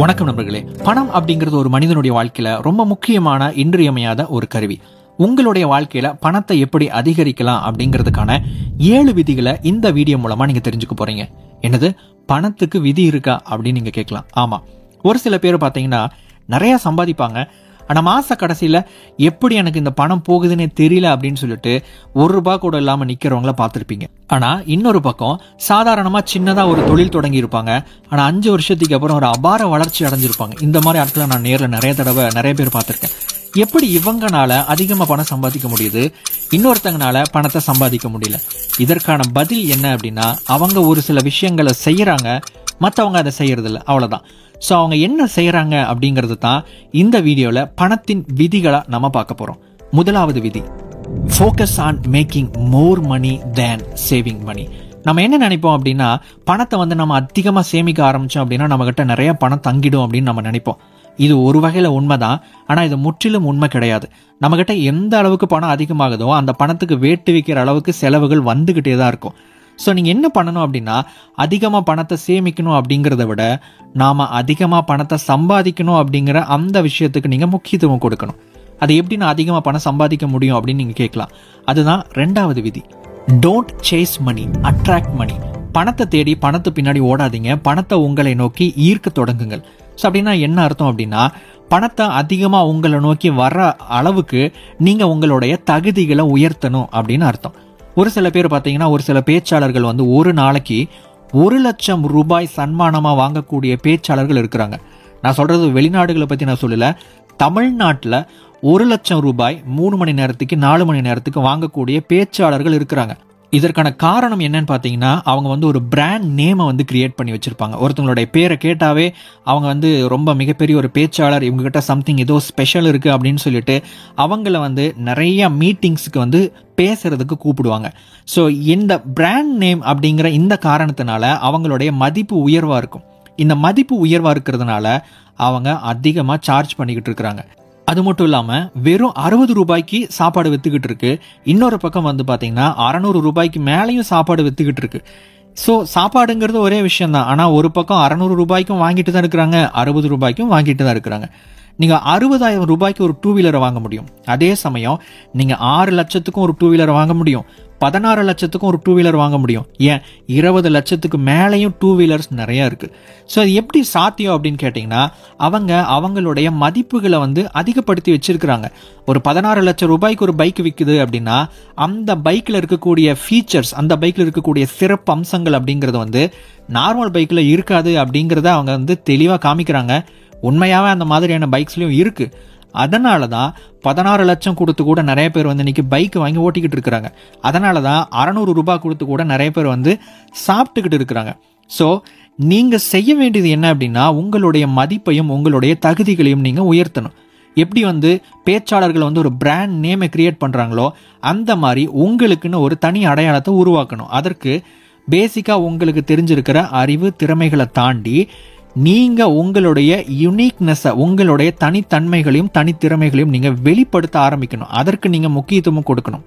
வணக்கம் நண்பர்களே. பணம் அப்படிங்கிறது ஒரு மனிதனுடைய வாழ்க்கையில ரொம்ப முக்கியமான இன்றியமையாத ஒரு கருவி. உங்களுடைய வாழ்க்கையில பணத்தை எப்படி அதிகரிக்கலாம் அப்படிங்கிறதுக்கான 7 விதிகளை இந்த வீடியோ மூலமா நீங்க தெரிஞ்சுக்க போறீங்க. என்னது, பணத்துக்கு விதி இருக்கா அப்படின்னு நீங்க கேட்கலாம். ஆமா, ஒரு சில பேர் பாத்தீங்கன்னா நிறைய சம்பாதிப்பாங்க, ஆனா மாச கடைசியில எப்படி எனக்கு இந்த பணம் போகுதுன்னே தெரியல அப்படின்னு சொல்லிட்டு ₹1 கூட இல்லாம நிக்கிறவங்கள பாத்திருப்பீங்க. ஆனா இன்னொரு பக்கம் சாதாரணமா சின்னதா ஒரு தொழில் தொடங்கி இருப்பாங்க, ஆனா 5 வருஷத்துக்கு அப்புறம் ஒரு அபார வளர்ச்சி அடைஞ்சிருப்பாங்க. இந்த மாதிரி ஆட்களை நான் நேர்ல நிறைய தடவை நிறைய பேர் பார்த்திருக்கேன். எப்படி இவங்கனால அதிகமா பணம் சம்பாதிக்க முடியுது, இன்னொருத்தங்கனால பணத்தை சம்பாதிக்க முடியல? இதற்கான பதில் என்ன அப்படின்னா, அவங்க ஒரு சில விஷயங்களை செய்யறாங்க, மற்றவங்க அதை செய்யறது இல்லை, அவ்வளவுதான். ஸோ அவங்க என்ன செய்யறாங்க அப்படிங்கிறது தான் இந்த வீடியோல பணத்தின் விதிகளை நம்ம பார்க்க போறோம். முதலாவது விதி, focus on making more money than saving money. நம்ம என்ன நினைப்போம் அப்படின்னா, பணத்தை நம்ம அதிகமாக சேமிக்க ஆரம்பிச்சோம் அப்படின்னா நம்ம கிட்ட நிறைய பணம் தங்கிடும் அப்படின்னு நம்ம நினைப்போம். இது ஒரு வகையில உண்மைதான், ஆனா இது முற்றிலும் உண்மை கிடையாது. நம்ம கிட்ட எந்த அளவுக்கு பணம் அதிகமாகுதோ அந்த பணத்துக்கு வேட்டு வைக்கிற அளவுக்கு செலவுகள் வந்துகிட்டே தான் இருக்கும். ஸோ நீங்கள் என்ன பண்ணணும் அப்படின்னா, அதிகமாக பணத்தை சேமிக்கணும் அப்படிங்கிறத விட நாம் அதிகமாக பணத்தை சம்பாதிக்கணும் அப்படிங்கிற அந்த விஷயத்துக்கு நீங்கள் முக்கியத்துவம் கொடுக்கணும். அது எப்படி நான் அதிகமாக பணம் சம்பாதிக்க முடியும் அப்படின்னு நீங்கள் கேட்கலாம். அதுதான் ரெண்டாவது விதி. Don't chase money, attract money. பணத்தை தேடி பணத்து பின்னாடி ஓடாதீங்க, பணத்தை உங்களை நோக்கி ஈர்க்க தொடங்குங்கள். ஸோ அப்படின்னா என்ன அர்த்தம் அப்படின்னா, பணத்தை அதிகமாக உங்களை நோக்கி வர்ற அளவுக்கு நீங்கள் உங்களுடைய தகுதிகளை உயர்த்தணும் அப்படின்னு அர்த்தம். ஒரு சில பேர் பார்த்தீங்கன்னா, ஒரு சில பேச்சாளர்கள் ஒரு நாளைக்கு ₹1,00,000 சன்மானமாக வாங்கக்கூடிய பேச்சாளர்கள் இருக்கிறாங்க. நான் சொல்றது வெளிநாடுகளை பற்றி நான் சொல்லலை, தமிழ்நாட்டில் ₹1,00,000 3 மணி நேரத்துக்கு 4 மணி நேரத்துக்கு வாங்கக்கூடிய பேச்சாளர்கள் இருக்கிறாங்க. இதற்கான காரணம் என்னன்னு பார்த்தீங்கன்னா, அவங்க ஒரு பிராண்ட் நேமை கிரியேட் பண்ணி வச்சிருப்பாங்க. ஒருத்தவங்களுடைய பேரை கேட்டாவே அவங்க ரொம்ப மிகப்பெரிய ஒரு பேச்சாளர், இவங்ககிட்ட சம்திங் ஏதோ ஸ்பெஷல் இருக்குது அப்படின்னு சொல்லிட்டு அவங்கள நிறைய மீட்டிங்ஸுக்கு பேசுறதுக்கு கூப்பிடுவாங்க. ஸோ இந்த பிராண்ட் நேம் அப்படிங்கிற இந்த காரணத்தினால அவங்களுடைய மதிப்பு உயர்வாக இருக்கும். இந்த மதிப்பு உயர்வாக இருக்கிறதுனால அவங்க அதிகமாக சார்ஜ் பண்ணிக்கிட்டு இருக்கிறாங்க. அது மட்டும் இல்லாமல் வெறும் ₹60 சாப்பாடு வித்துக்கிட்டு இருக்கு, இன்னொரு பக்கம் பார்த்தீங்கன்னா ₹600 மேலேயும் சாப்பாடு வித்துக்கிட்டு இருக்கு. ஸோ சாப்பாடுங்கிறது ஒரே விஷயம்தான், ஆனால் ஒரு பக்கம் ₹600 வாங்கிட்டு தான் இருக்கிறாங்க, ₹60 வாங்கிட்டு தான் இருக்கிறாங்க. நீங்கள் ₹60,000 ஒரு ₹2 வீலரை வாங்க முடியும், அதே சமயம் நீங்கள் 6,00,000 ஒரு ₹2 வீலர் வாங்க முடியும், 16,00,000 ஒரு ₹2 வீலர் வாங்க முடியும், ஏன் 20,00,000 மேலேயும் ₹2 வீலர்ஸ் நிறையா இருக்குது. ஸோ அது எப்படி சாத்தியம் அப்படின்னு கேட்டிங்கன்னா, அவங்க அவங்களுடைய மதிப்புகளை அதிகப்படுத்தி வச்சுருக்கிறாங்க. ஒரு ₹16,00,000 ஒரு பைக் விற்குது அப்படின்னா அந்த பைக்கில் இருக்கக்கூடிய ஃபீச்சர்ஸ், அந்த பைக்கில் இருக்கக்கூடிய சிறப்பு அம்சங்கள் அப்படிங்கிறது நார்மல் பைக்கில் இருக்காது அப்படிங்கிறத அவங்க தெளிவாக காமிக்கிறாங்க. உண்மையாகவே அந்த மாதிரியான பைக்ஸ்லையும் இருக்குது. அதனால தான் ₹16,00,000 கொடுத்து கூட நிறைய பேர் இன்னைக்கு பைக் வாங்கி ஓட்டிக்கிட்டு இருக்கிறாங்க. அதனால தான் ₹600 கொடுத்து கூட நிறைய பேர் சாப்பிட்டுக்கிட்டு இருக்கிறாங்க. ஸோ நீங்கள் செய்ய வேண்டியது என்ன அப்படின்னா, உங்களுடைய மதிப்பையும் உங்களுடைய தகுதிகளையும் நீங்கள் உயர்த்தணும். எப்படி பேச்சாளர்கள் ஒரு பிராண்ட் நேமை கிரியேட் பண்ணுறாங்களோ அந்த மாதிரி உங்களுக்குன்னு ஒரு தனி அடையாளத்தை உருவாக்கணும். அதற்கு பேசிக்காக உங்களுக்கு தெரிஞ்சிருக்கிற அறிவு திறமைகளை தாண்டி நீங்கள் உங்களுடைய யுனிக்னஸை, உங்களுடைய தனித்தன்மைகளையும் தனித்திறமைகளையும் நீங்கள் வெளிப்படுத்த ஆரம்பிக்கணும். அதற்கு நீங்கள் முக்கியத்துவம் கொடுக்கணும்.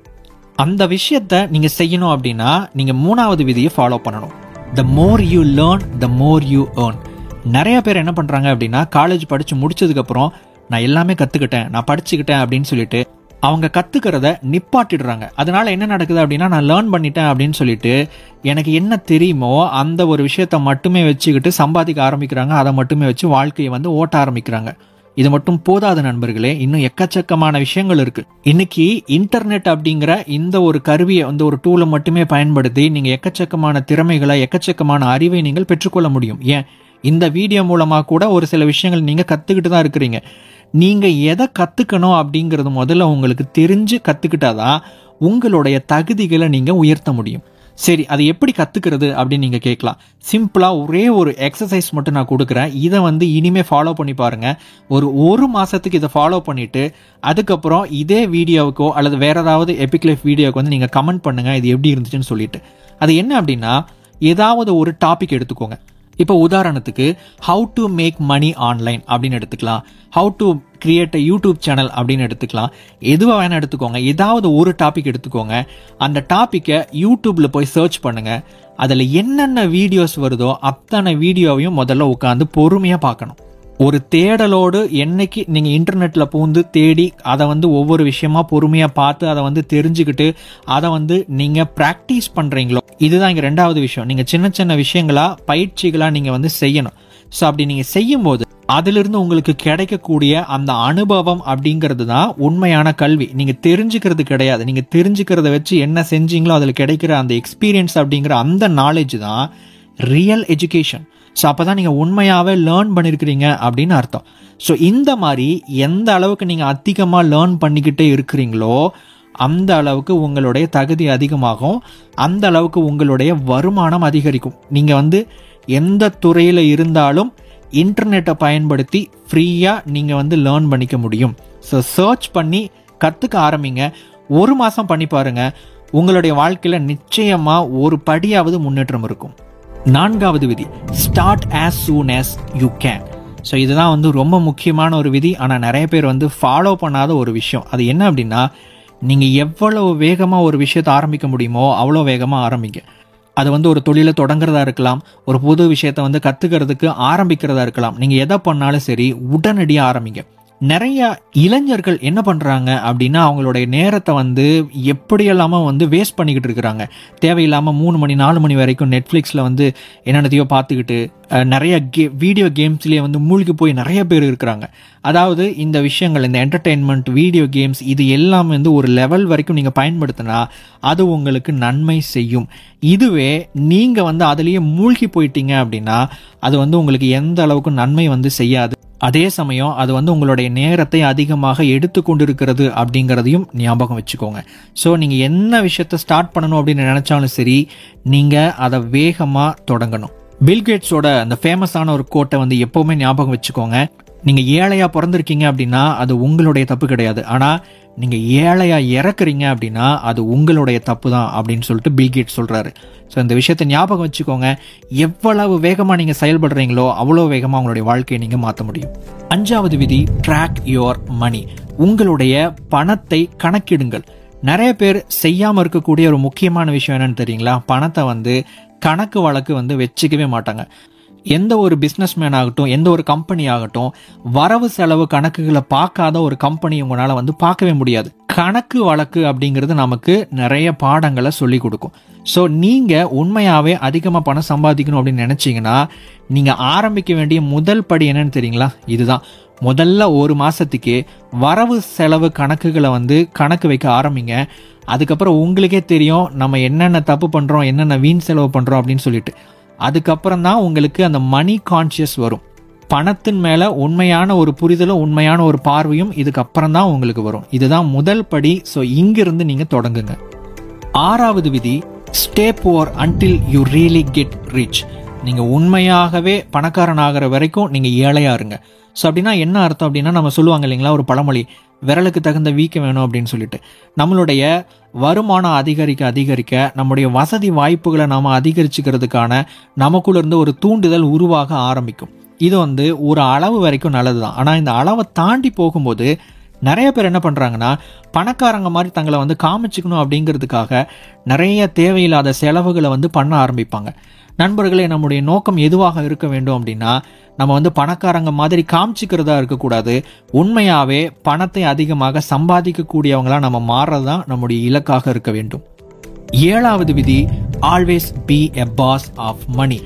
அந்த விஷயத்தை நீங்கள் செய்யணும் அப்படின்னா நீங்கள் மூணாவது விதியை ஃபாலோ பண்ணணும். The more you learn, the more you earn. நிறைய பேர் என்ன பண்ணுறாங்க அப்படின்னா, காலேஜ் படித்து முடிச்சதுக்கப்புறம் நான் எல்லாமே கற்றுக்கிட்டேன், நான் படிச்சுக்கிட்டேன் அப்படின்னு சொல்லிட்டு அவங்க கற்றுக்கிறத நிப்பாட்டிடுறாங்க. அதனால் என்ன நடக்குது அப்படின்னா, நான் லேர்ன் பண்ணிட்டேன் அப்படின்னு சொல்லிட்டு எனக்கு என்ன தெரியுமோ அந்த ஒரு விஷயத்தை மட்டுமே வச்சுக்கிட்டு சம்பாதிக்க ஆரம்பிக்கிறாங்க, அதை மட்டுமே வச்சு வாழ்க்கையை ஓட்ட ஆரம்பிக்கிறாங்க. இது மட்டும் போதாது நண்பர்களே, இன்னும் எக்கச்சக்கமான விஷயங்கள் இருக்குது. இன்னைக்கு இன்டர்நெட் அப்படிங்கிற இந்த ஒரு கருவியை, ஒரு டூலை மட்டுமே பயன்படுத்தி நீங்கள் எக்கச்சக்கமான திறமைகளை, எக்கச்சக்கமான அறிவை நீங்கள் பெற்றுக்கொள்ள முடியும். ஏன், இந்த வீடியோ மூலமாக கூட ஒரு சில விஷயங்கள் நீங்கள் கற்றுக்கிட்டு தான் இருக்கிறீங்க. நீங்கள் எதை கற்றுக்கணும் அப்படிங்கிறது முதல்ல உங்களுக்கு தெரிஞ்சு கற்றுக்கிட்டாதான் உங்களுடைய தகுதிகளை நீங்கள் உயர்த்த முடியும். சரி, அது எப்படி கற்றுக்கிறது அப்படின்னு நீங்கள் கேட்கலாம். சிம்பிளாக ஒரே ஒரு எக்ஸசைஸ் மட்டும் நான் கொடுக்குறேன். இதை இனிமேல் ஃபாலோ பண்ணி பாருங்கள். ஒரு மாதத்துக்கு இதை ஃபாலோ பண்ணிவிட்டு அதுக்கப்புறம் இதே வீடியோவுக்கோ அல்லது வேறு ஏதாவது எபிக் லைஃப் வீடியோவுக்கு நீங்கள் கமெண்ட் பண்ணுங்கள், இது எப்படி இருந்துச்சுன்னு சொல்லிட்டு. அது என்ன அப்படின்னா, ஏதாவது ஒரு டாபிக் எடுத்துக்கோங்க. இப்போ உதாரணத்துக்கு how to make money online அப்படின்னு எடுத்துக்கலாம், how to create a YouTube channel அப்படின்னு எடுத்துக்கலாம், எதுவாக வேணால் எடுத்துக்கோங்க. ஏதாவது ஒரு டாபிக் எடுத்துக்கோங்க, அந்த டாப்பிக்கை யூடியூப்பில் போய் சர்ச் பண்ணுங்கள். அதில் என்னென்ன வீடியோஸ் வருதோ அத்தனை வீடியோவையும் முதல்ல உட்காந்து பொறுமையாக பார்க்கணும். ஒரு தேடலோடு என்னைக்கு நீங்கள் இன்டர்நெட்டில் பூந்து தேடி அதை வந்து ஒவ்வொரு விஷயமா பொறுமையாக பார்த்து அதை வந்து தெரிஞ்சுக்கிட்டு அதை வந்து நீங்கள் ப்ராக்டிஸ் பண்ணுறீங்களோ, இதுதான் இங்கே ரெண்டாவது விஷயம். நீங்கள் சின்ன சின்ன விஷயங்களாக பயிற்சிகளாக நீங்கள் வந்து செய்யணும். ஸோ அப்படி நீங்கள் செய்யும்போது அதிலிருந்து உங்களுக்கு கிடைக்கக்கூடிய அந்த அனுபவம் அப்படிங்கிறது தான் உண்மையான கல்வி. நீங்கள் தெரிஞ்சுக்கிறது கிடையாது, நீங்கள் தெரிஞ்சுக்கிறத வச்சு என்ன செஞ்சீங்களோ அதில் கிடைக்கிற அந்த எக்ஸ்பீரியன்ஸ் அப்படிங்கிற அந்த நாலேஜ் தான் ரியல் எஜுகேஷன். ஸோ அப்போ தான் நீங்கள் உண்மையாகவே லேர்ன் பண்ணியிருக்கிறீங்க அப்படின்னு அர்த்தம். ஸோ இந்த மாதிரி எந்த அளவுக்கு நீங்கள் அதிகமாக லேர்ன் பண்ணிக்கிட்டே இருக்கிறீங்களோ அந்த அளவுக்கு உங்களுடைய தகுதி அதிகமாகும், அந்த அளவுக்கு உங்களுடைய வருமானம் அதிகரிக்கும். நீங்கள் வந்து எந்த துறையில் இருந்தாலும் இன்டர்நெட்டை பயன்படுத்தி ஃப்ரீயாக நீங்கள் வந்து லேர்ன் பண்ணிக்க முடியும். ஸோ சர்ச் பண்ணி கற்றுக்க ஆரம்பிங்க. ஒரு மாதம் பண்ணி பாருங்கள், உங்களுடைய வாழ்க்கையில் நிச்சயமாக ஒரு படியாவது முன்னேற்றம் இருக்கும். 4வது விதி, start as soon as you can. So இதுதான் வந்து ரொம்ப முக்கியமான ஒரு விதி, ஆனால் நிறைய பேர் வந்து ஃபாலோ பண்ணாத ஒரு விஷயம். அது என்ன அப்படின்னா, நீங்கள் எவ்வளவு வேகமாக ஒரு விஷயத்தை ஆரம்பிக்க முடியுமோ அவ்வளோ வேகமாக ஆரம்பிங்க. அது வந்து ஒரு தொழிலை தொடங்குறதா இருக்கலாம், ஒரு புது விஷயத்தை வந்து கற்றுக்கிறதுக்கு ஆரம்பிக்கிறதா இருக்கலாம். நீங்கள் எதை பண்ணாலும் சரி உடனடியாக ஆரம்பிங்க. நிறைய இளைஞர்கள் என்ன பண்ணுறாங்க அப்படின்னா, அவங்களுடைய நேரத்தை வந்து எப்படியெல்லாமோ வந்து வேஸ்ட் பண்ணிக்கிட்டு இருக்கிறாங்க. தேவையில்லாமல் 3 மணி 4 மணி வரைக்கும் நெட்ஃப்ளிக்ஸில் வந்து என்னென்னத்தையோ பார்த்துக்கிட்டு நிறைய வீடியோ கேம்ஸ்லேயே வந்து மூழ்கி போய் நிறைய பேர் இருக்கிறாங்க. அதாவது இந்த விஷயங்கள், இந்த என்டர்டெயின்மெண்ட், வீடியோ கேம்ஸ், இது எல்லாம் வந்து ஒரு லெவல் வரைக்கும் நீங்கள் பயன்படுத்தினா அது உங்களுக்கு நன்மை செய்யும். இதுவே நீங்கள் வந்து அதுலேயே மூழ்கி போயிட்டீங்க அப்படின்னா அது வந்து உங்களுக்கு எந்த அளவுக்கு நன்மை வந்து செய்யாது. அதே சமயம் அது வந்து உங்களுடைய நேரத்தை அதிகமாக எடுத்து கொண்டிருக்கிறது அப்படிங்கிறதையும் ஞாபகம் வச்சுக்கோங்க. ஸோ நீங்கள் என்ன விஷயத்தை ஸ்டார்ட் பண்ணணும் அப்படின்னு நினச்சாலும் சரி நீங்கள் அதை வேகமாக தொடங்கணும். பில்கேட்ஸோட அந்த ஃபேமஸான ஒரு கோட்டை வந்து எப்போவுமே ஞாபகம் வச்சுக்கோங்க. நீங்கள் ஏழையாக பிறந்திருக்கீங்க அப்படின்னா அது உங்களுடைய தப்பு கிடையாது, ஆனால் நீங்கள் ஏழையாக இறக்குறீங்க அப்படின்னா அது உங்களுடைய தப்பு தான் அப்படின்னு சொல்லிட்டு பில்கேட்ஸ் சொல்கிறாரு. ஸோ இந்த விஷயத்தை ஞாபகம் வச்சுக்கோங்க. எவ்வளவு வேகமாக நீங்கள் செயல்படுறீங்களோ அவ்வளோ வேகமாக உங்களுடைய வாழ்க்கையை நீங்கள் மாற்ற முடியும். 5வது விதி, ட்ராக் யோர் மணி. உங்களுடைய பணத்தை கணக்கிடுங்கள். நிறைய பேர் செய்யாமல் இருக்கக்கூடிய ஒரு முக்கியமான விஷயம் என்னன்னு தெரியுங்களா, பணத்தை வந்து கணக்கு வழக்கு வந்து வச்சுக்கவே மாட்டாங்க. எந்த ஒரு பிஸ்னஸ்மேன் ஆகட்டும், எந்த ஒரு கம்பெனி ஆகட்டும், வரவு செலவு கணக்குகளை பார்க்காத ஒரு கம்பெனி உங்களால் வந்து பார்க்கவே முடியாது. கணக்கு வழக்கு அப்படிங்கிறது நமக்கு நிறைய பாடங்களை சொல்லி கொடுக்கும். ஸோ நீங்கள் உண்மையாகவே அதிகமாக பணம் சம்பாதிக்கணும் அப்படின்னு நினச்சிங்கன்னா நீங்கள் ஆரம்பிக்க வேண்டிய முதல் படி என்னன்னு தெரியுங்களா, இதுதான். முதல்ல ஒரு மாதத்துக்கு வரவு செலவு கணக்குகளை வந்து கணக்கு வைக்க ஆரம்பிங்க. அதுக்கப்புறம் உங்களுக்கே தெரியும் நம்ம என்னென்ன தப்பு பண்ணுறோம், என்னென்ன வீண் செலவு பண்ணுறோம் அப்படின்னு சொல்லிட்டு. அதுக்கப்புறம் தான் உங்களுக்கு அந்த மணி கான்ஷியஸ் வரும். பணத்தின் மேலே உண்மையான ஒரு புரிதலும் உண்மையான ஒரு பார்வையும் இதுக்கப்புறம் தான் உங்களுக்கு வரும். இதுதான் முதல் படி. ஸோ இங்கிருந்து நீங்கள் தொடங்குங்க. 6வது விதி, stay poor until you really get rich. நீங்கள் உண்மையாகவே பணக்காரன் ஆகிற வரைக்கும் நீங்கள் ஏழையாக இருங்க. ஸோ அப்படின்னா என்ன அர்த்தம் அப்படின்னா, நம்ம சொல்லுவாங்க இல்லைங்களா ஒரு பழமொழி, விரலுக்கு தகுந்த வீக்கம் வேணும் அப்படின்னு சொல்லிட்டு. நம்மளுடைய வருமானம் அதிகரிக்க அதிகரிக்க நம்முடைய வசதி வாய்ப்புகளை நாம் அதிகரிச்சுக்கிறதுக்கான நமக்குள்ள இருந்து ஒரு தூண்டுதல் உருவாக ஆரம்பிக்கும். இது வந்து ஒரு அளவு வரைக்கும் நல்லது தான், ஆனால் இந்த அளவை தாண்டி போகும்போது நிறைய பேர் என்ன பண்ணுறாங்கன்னா, பணக்காரங்க மாதிரி தங்களை வந்து காமிச்சிக்கணும் அப்படிங்கிறதுக்காக நிறைய தேவையில்லாத செலவுகளை வந்து பண்ண ஆரம்பிப்பாங்க. நண்பர்களே, நம்முடைய நோக்கம் எதுவாக இருக்க வேண்டும் அப்படின்னா, நம்ம வந்து பணக்காரங்க மாதிரி காமிச்சிக்கிறதா இருக்கக்கூடாது. உண்மையாகவே பணத்தை அதிகமாக சம்பாதிக்கக்கூடியவங்களாக நம்ம மாறுறது தான் நம்முடைய இலக்காக இருக்க வேண்டும். 7வது விதி, always be a boss of money.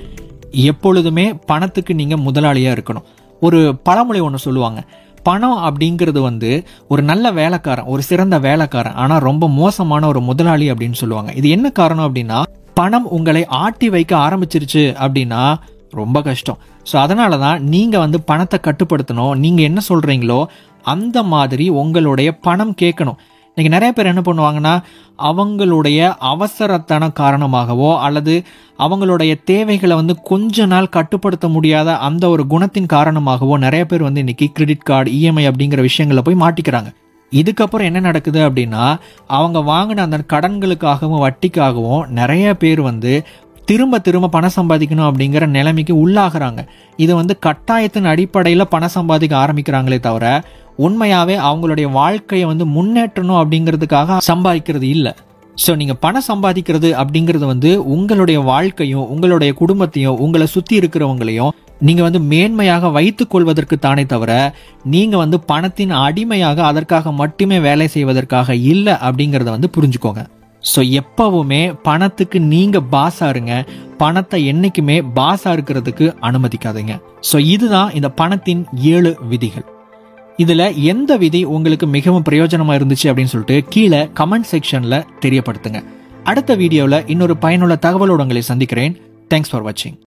எப்பொழுதுமே பணத்துக்கு நீங்கள் முதலாளியாக இருக்கணும். ஒரு பழமொழி ஒன்று சொல்லுவாங்க, பணம் அப்படிங்கிறது வந்து ஒரு நல்ல வேலைக்காரன், ஒரு சிறந்த வேலைக்காரன், ஆனால் ரொம்ப மோசமான ஒரு முதலாளி அப்படின்னு சொல்லுவாங்க. இது என்ன காரணம் அப்படின்னா, பணம் உங்களை ஆட்டி வைக்க ஆரம்பிச்சிருச்சு அப்படின்னா ரொம்ப கஷ்டம். ஸோ அதனால தான் நீங்கள் வந்து பணத்தை கட்டுப்படுத்தணும். நீங்கள் என்ன சொல்கிறீங்களோ அந்த மாதிரி உங்களுடைய பணம் கேட்கணும். இன்றைக்கி நிறைய பேர் என்ன பண்ணுவாங்கன்னா, அவங்களுடைய அவசரத்தன காரணமாகவோ அல்லது அவங்களுடைய தேவைகளை வந்து கொஞ்ச நாள் கட்டுப்படுத்த முடியாத அந்த ஒரு குணத்தின் காரணமாகவோ நிறைய பேர் வந்து இன்றைக்கி கிரெடிட் கார்டு, இஎம்ஐ அப்படிங்கிற விஷயங்களை போய் மாட்டிக்கிறாங்க. இதுக்கப்புறம் என்ன நடக்குது அப்படின்னா, அவங்க வாங்கின அந்த கடன்களுக்காகவும் வட்டிக்காகவும் நிறைய பேர் வந்து திரும்ப திரும்ப பணம் சம்பாதிக்கணும் அப்படிங்கிற நிலைமைக்கு உள்ளாகிறாங்க. இது வந்து கட்டாயத்தின் அடிப்படையில் பணம் சம்பாதிக்க ஆரம்பிக்கிறாங்களே தவிர உண்மையாகவே அவங்களுடைய வாழ்க்கையை வந்து முன்னேற்றணும் அப்படிங்கிறதுக்காக சம்பாதிக்கிறது இல்லை. ஸோ நீங்கள் பணம் சம்பாதிக்கிறது அப்படிங்கிறது வந்து உங்களுடைய வாழ்க்கையும் உங்களுடைய குடும்பத்தையும் உங்களை சுற்றி இருக்கிறவங்களையும் நீங்கள் வந்து மேன்மையாக வைத்துக் கொள்வதற்கு தானே தவிர நீங்கள் வந்து பணத்தின் அடிமையாக அதற்காக மட்டுமே வேலை செய்வதற்காக இல்லை அப்படிங்கிறத வந்து புரிஞ்சுக்கோங்க. ஸோ எப்பவுமே பணத்துக்கு நீங்கள் பாஸாக இருங்க, பணத்தை என்றைக்குமே பாஸாக இருக்கிறதுக்கு அனுமதிக்காதீங்க. ஸோ இதுதான் இந்த பணத்தின் 7 விதிகள். இதில் எந்த விதி உங்களுக்கு மிகவும் பிரயோஜனமாக இருந்துச்சு அப்படின்னு சொல்லிட்டு கீழே கமெண்ட் செக்ஷனில் தெரியப்படுத்துங்க. அடுத்த வீடியோவில் இன்னொரு பயனுள்ள தகவலோடு உங்களை சந்திக்கிறேன். தேங்க்ஸ் ஃபார் வாட்சிங்.